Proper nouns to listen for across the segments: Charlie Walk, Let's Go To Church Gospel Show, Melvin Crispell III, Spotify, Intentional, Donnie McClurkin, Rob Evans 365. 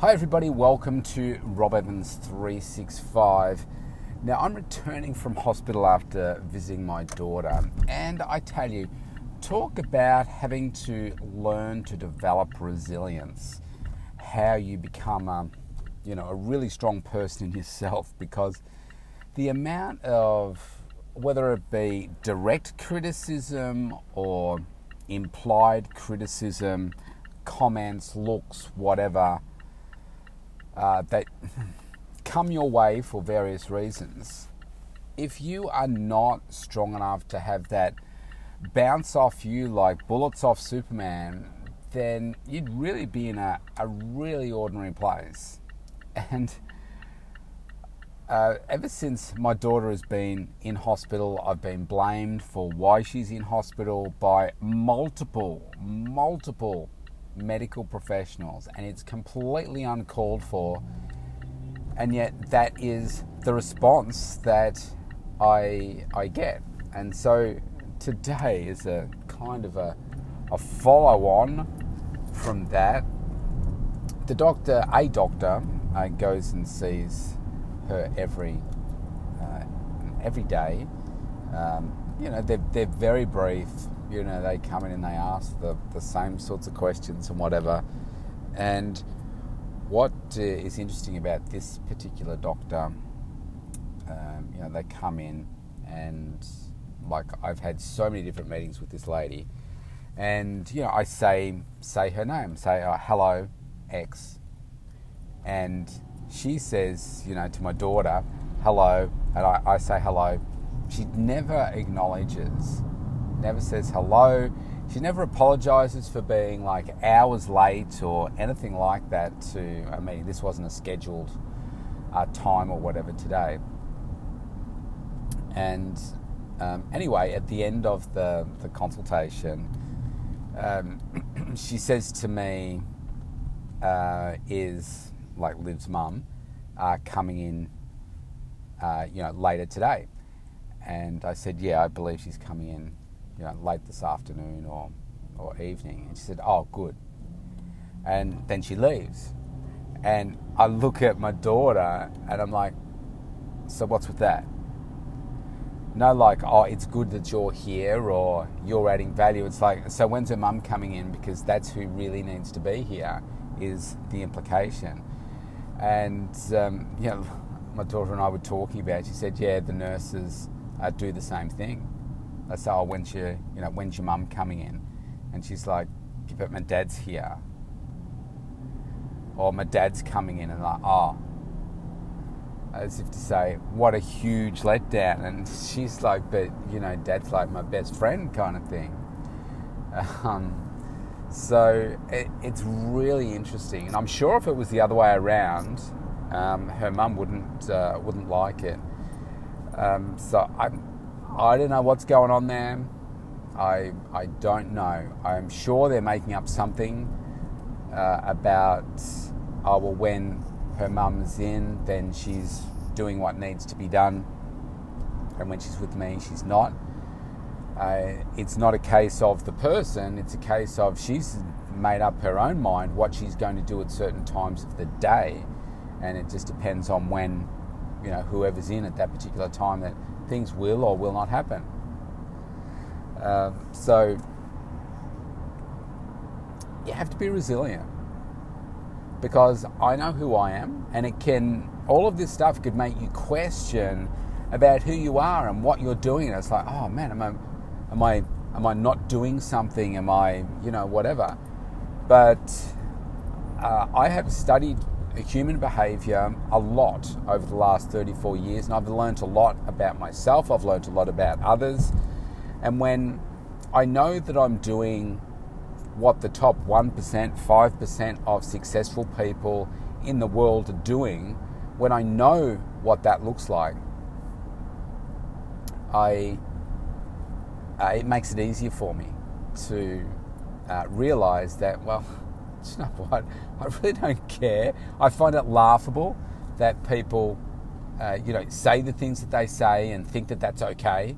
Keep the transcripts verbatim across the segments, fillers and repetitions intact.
Hi everybody, welcome to Rob Evans three sixty-five. Now I'm returning from hospital after visiting my daughter, and I tell you, talk about having to learn to develop resilience, how you become a, you know, a really strong person in yourself, because the amount of, whether it be direct criticism or implied criticism, comments, looks, whatever, Uh, that come your way for various reasons. If you are not strong enough to have that bounce off you like bullets off Superman, then you'd really be in a, a really ordinary place. And uh, ever since my daughter has been in hospital, I've been blamed for why she's in hospital by multiple, multiple medical professionals, and it's completely uncalled for, and yet that is the response that I I get. And so today is a kind of a, a follow-on from that. The doctor, a doctor, uh, goes and sees her every uh, every day. Um, you know, they're they're very brief. You know, they come in and they ask the, the same sorts of questions and whatever. And what uh, is interesting about this particular doctor, um, you know, they come in and, like, I've had so many different meetings with this lady. And, you know, I say say her name, say, oh, hello, X. And she says, you know, to my daughter, hello. And I, I say hello. She never acknowledges, never says hello. She never apologizes for being like hours late or anything like that to, I mean, this wasn't a scheduled uh, time or whatever today. And um, anyway, at the end of the, the consultation, um, she says to me, uh, is like Liv's mum uh, coming in, uh, you know, later today? And I said, yeah, I believe she's coming in, you know, late this afternoon or, or evening. And she said, oh, good. And then she leaves. And I look at my daughter and I'm like, so what's with that? No, like, oh, it's good that you're here or you're adding value. It's like, so when's her mum coming in? Because that's who really needs to be here, is the implication. And, um, you know, my daughter and I were talking about it. She said, yeah, the nurses uh, do the same thing. I say, oh, when's your, you know, when's your mum coming in? And she's like, but my dad's here. Or my dad's coming in, and like, oh. As if to say, what a huge letdown. And she's like, but, you know, dad's like my best friend kind of thing. Um, so it, it's really interesting. And I'm sure if it was the other way around, um, her mum wouldn't, uh, wouldn't like it. Um, so I'm... I don't know what's going on there. I I don't know. I'm sure they're making up something uh, about, oh, well, when her mum's in, then she's doing what needs to be done. And when she's with me, she's not. Uh, it's not a case of the person. It's a case of she's made up her own mind what she's going to do at certain times of the day. And it just depends on when, you know, whoever's in at that particular time that things will or will not happen. Uh, so you have to be resilient, because I know who I am, and it can, all of this stuff could make you question about who you are and what you're doing. And it's like, oh man, am I, am I, am I not doing something? Am I, you know, whatever? But uh, I have studied human behaviour a lot over the last thirty-four years, and I've learned a lot about myself. I've learned a lot about others, and when I know that I'm doing what the top one percent, five percent of successful people in the world are doing, when I know what that looks like, I uh, it makes it easier for me to uh, realise that, well, you know what, I really don't care. I find it laughable that people, uh, you know, say the things that they say and think that that's okay,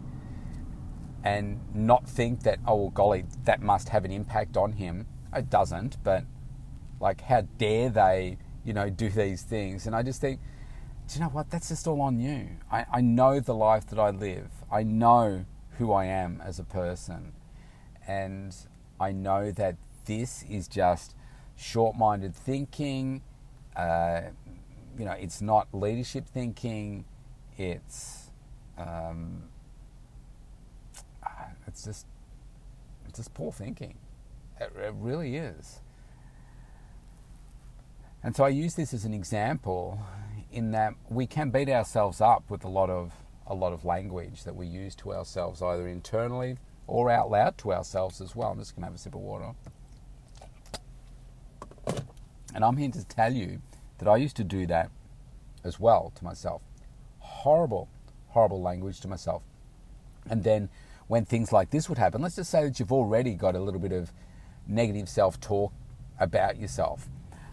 and not think that, oh, well, golly, that must have an impact on him. It doesn't, but, like, how dare they you know, do these things. And I just think, do you know what? That's just all on you. I, I know the life that I live. I know who I am as a person. And I know that this is just short-minded thinking. Uh, you know, it's not leadership thinking. It's, um, it's just, it's just poor thinking. It, it really is. And so I use this as an example in that we can beat ourselves up with a lot of a lot of language that we use to ourselves, either internally or out loud to ourselves as well. I'm just going to have a sip of water. And I'm here to tell you that I used to do that as well to myself. Horrible, horrible language to myself. And then when things like this would happen, let's just say that you've already got a little bit of negative self-talk about yourself.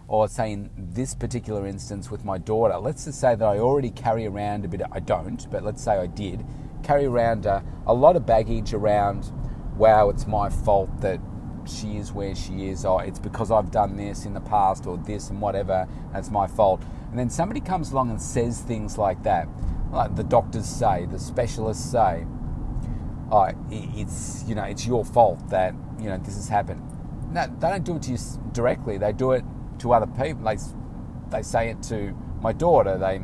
Or say in this particular instance with my daughter, let's just say that I already carry around a bit, I don't, but let's say I did, carry around a, a lot of baggage around, wow, it's my fault that she is where she is, or it's because I've done this in the past, or this and whatever, and it's my fault. And then somebody comes along and says things like that, like the doctors say, the specialists say, oh, it's, you know, it's your fault that, you know, this has happened. No, they don't do it to you directly, they do it to other people. They, they say it to my daughter, they,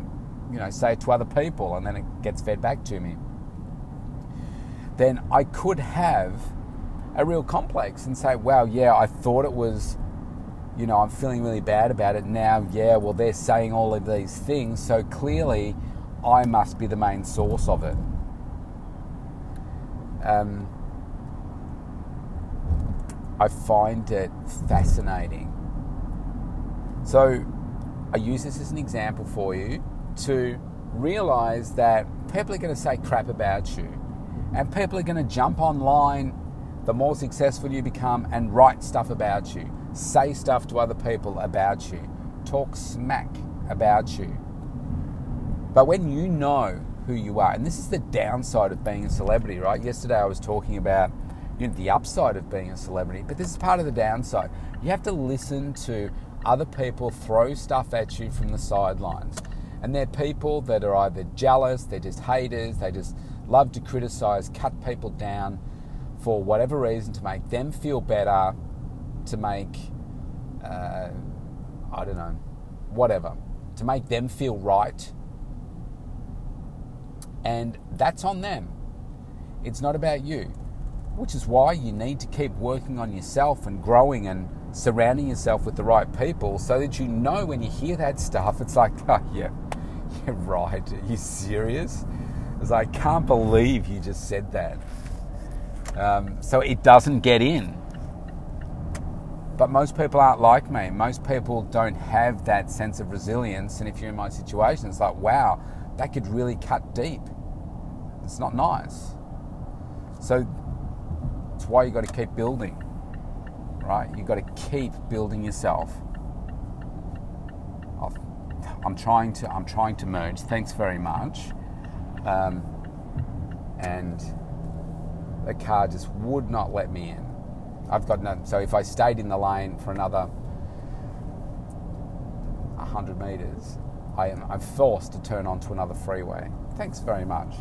you know, say it to other people, and then it gets fed back to me. Then I could have a real complex and say, wow, yeah, I thought it was, you know, I'm feeling really bad about it now. Yeah, well, they're saying all of these things, so clearly I must be the main source of it. Um, I find it fascinating. So I use this as an example for you to realize that people are going to say crap about you, and people are going to jump online the more successful you become and write stuff about you, say stuff to other people about you, talk smack about you. But when you know who you are, and this is the downside of being a celebrity, right? Yesterday I was talking about, you know, the upside of being a celebrity, but this is part of the downside. You have to listen to other people throw stuff at you from the sidelines. And they're people that are either jealous, they're just haters, they just love to criticize, cut people down for whatever reason to make them feel better, to make, uh, I don't know, whatever, to make them feel right. And that's on them. It's not about you, which is why you need to keep working on yourself and growing and surrounding yourself with the right people, so that you know when you hear that stuff, it's like, oh yeah, you're right, are you serious? It's like, I can't believe you just said that. Um, so it doesn't get in. But most people aren't like me. Most people don't have that sense of resilience, and if you're in my situation, it's like, wow, that could really cut deep. It's not nice. So it's why you got to keep building. Right, you've got to keep building yourself. I'm trying to. I'm trying to merge. Thanks very much. Um, and the car just would not let me in. I've got no. So if I stayed in the lane for another a hundred meters, I am. I'm forced to turn onto another freeway. Thanks very much.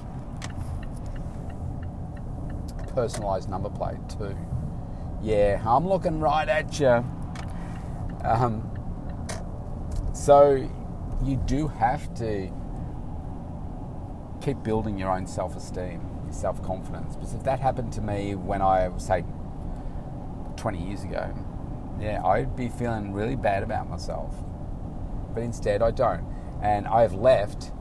Personalized number plate too. Yeah, I'm looking right at you. Um, so you do have to keep building your own self-esteem, your self-confidence. Because if that happened to me when I was, say, twenty years ago, yeah, I'd be feeling really bad about myself. But instead, I don't. And I've left,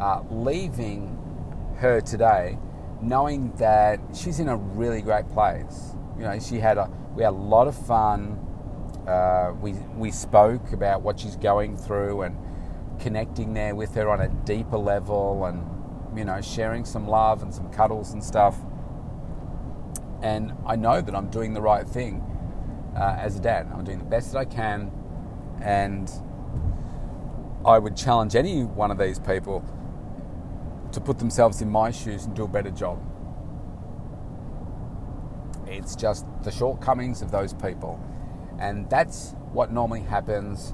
uh, leaving her today, knowing that she's in a really great place. You know, she had a, we had a lot of fun. Uh, we we spoke about what she's going through and connecting there with her on a deeper level, and, you know, sharing some love and some cuddles and stuff. And I know that I'm doing the right thing uh, as a dad. I'm doing the best that I can, and I would challenge any one of these people to put themselves in my shoes and do a better job. It's just the shortcomings of those people. And that's what normally happens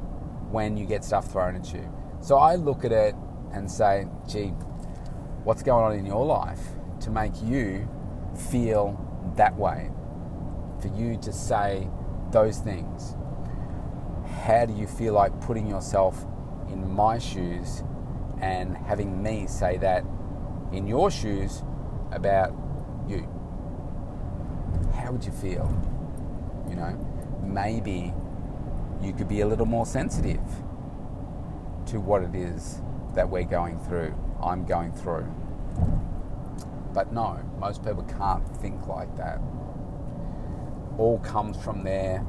when you get stuff thrown at you. So I look at it and say, gee, what's going on in your life to make you feel that way? For you to say those things. How do you feel like putting yourself in my shoes and having me say that in your shoes about you? How would you feel? You know, maybe you could be a little more sensitive to what it is that we're going through, I'm going through. But no, most people can't think like that. All comes from their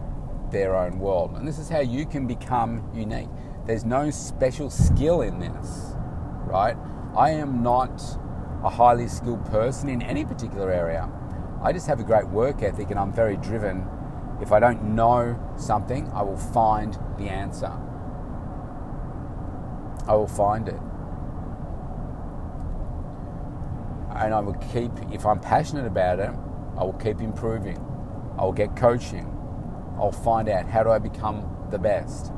their own world. And this is how you can become unique. There's no special skill in this, right? I am not a highly skilled person in any particular area. I just have a great work ethic and I'm very driven. If I don't know something, I will find the answer. I will find it. And I will keep, if I'm passionate about it, I will keep improving. I will get coaching. I'll find out, how do I become the best?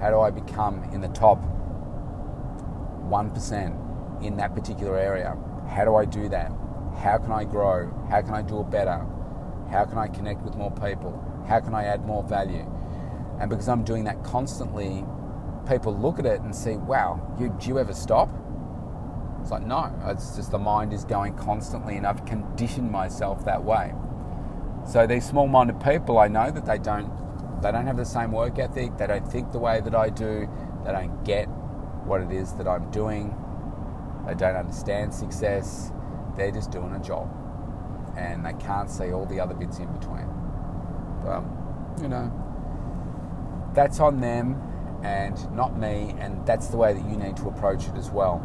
How do I become in the top one percent in that particular area? How do I do that? How can I grow? How can I do it better? How can I connect with more people? How can I add more value? And because I'm doing that constantly, people look at it and say, wow, you, do you ever stop? It's like, no, it's just the mind is going constantly and I've conditioned myself that way. So these small-minded people, I know that they don't They don't have the same work ethic, they don't think the way that I do, they don't get what it is that I'm doing, they don't understand success, they're just doing a job. And they can't see all the other bits in between. But, you know, that's on them and not me, and that's the way that you need to approach it as well.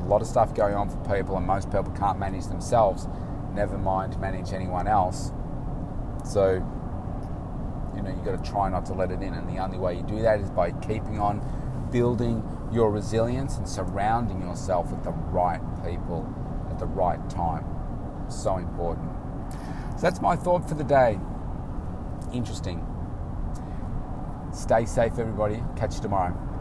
A lot of stuff going on for people, and most people can't manage themselves, never mind manage anyone else. So, you know, you've got to try not to let it in. And the only way you do that is by keeping on building your resilience and surrounding yourself with the right people at the right time. So important. So that's my thought for the day. Interesting. Stay safe, everybody. Catch you tomorrow.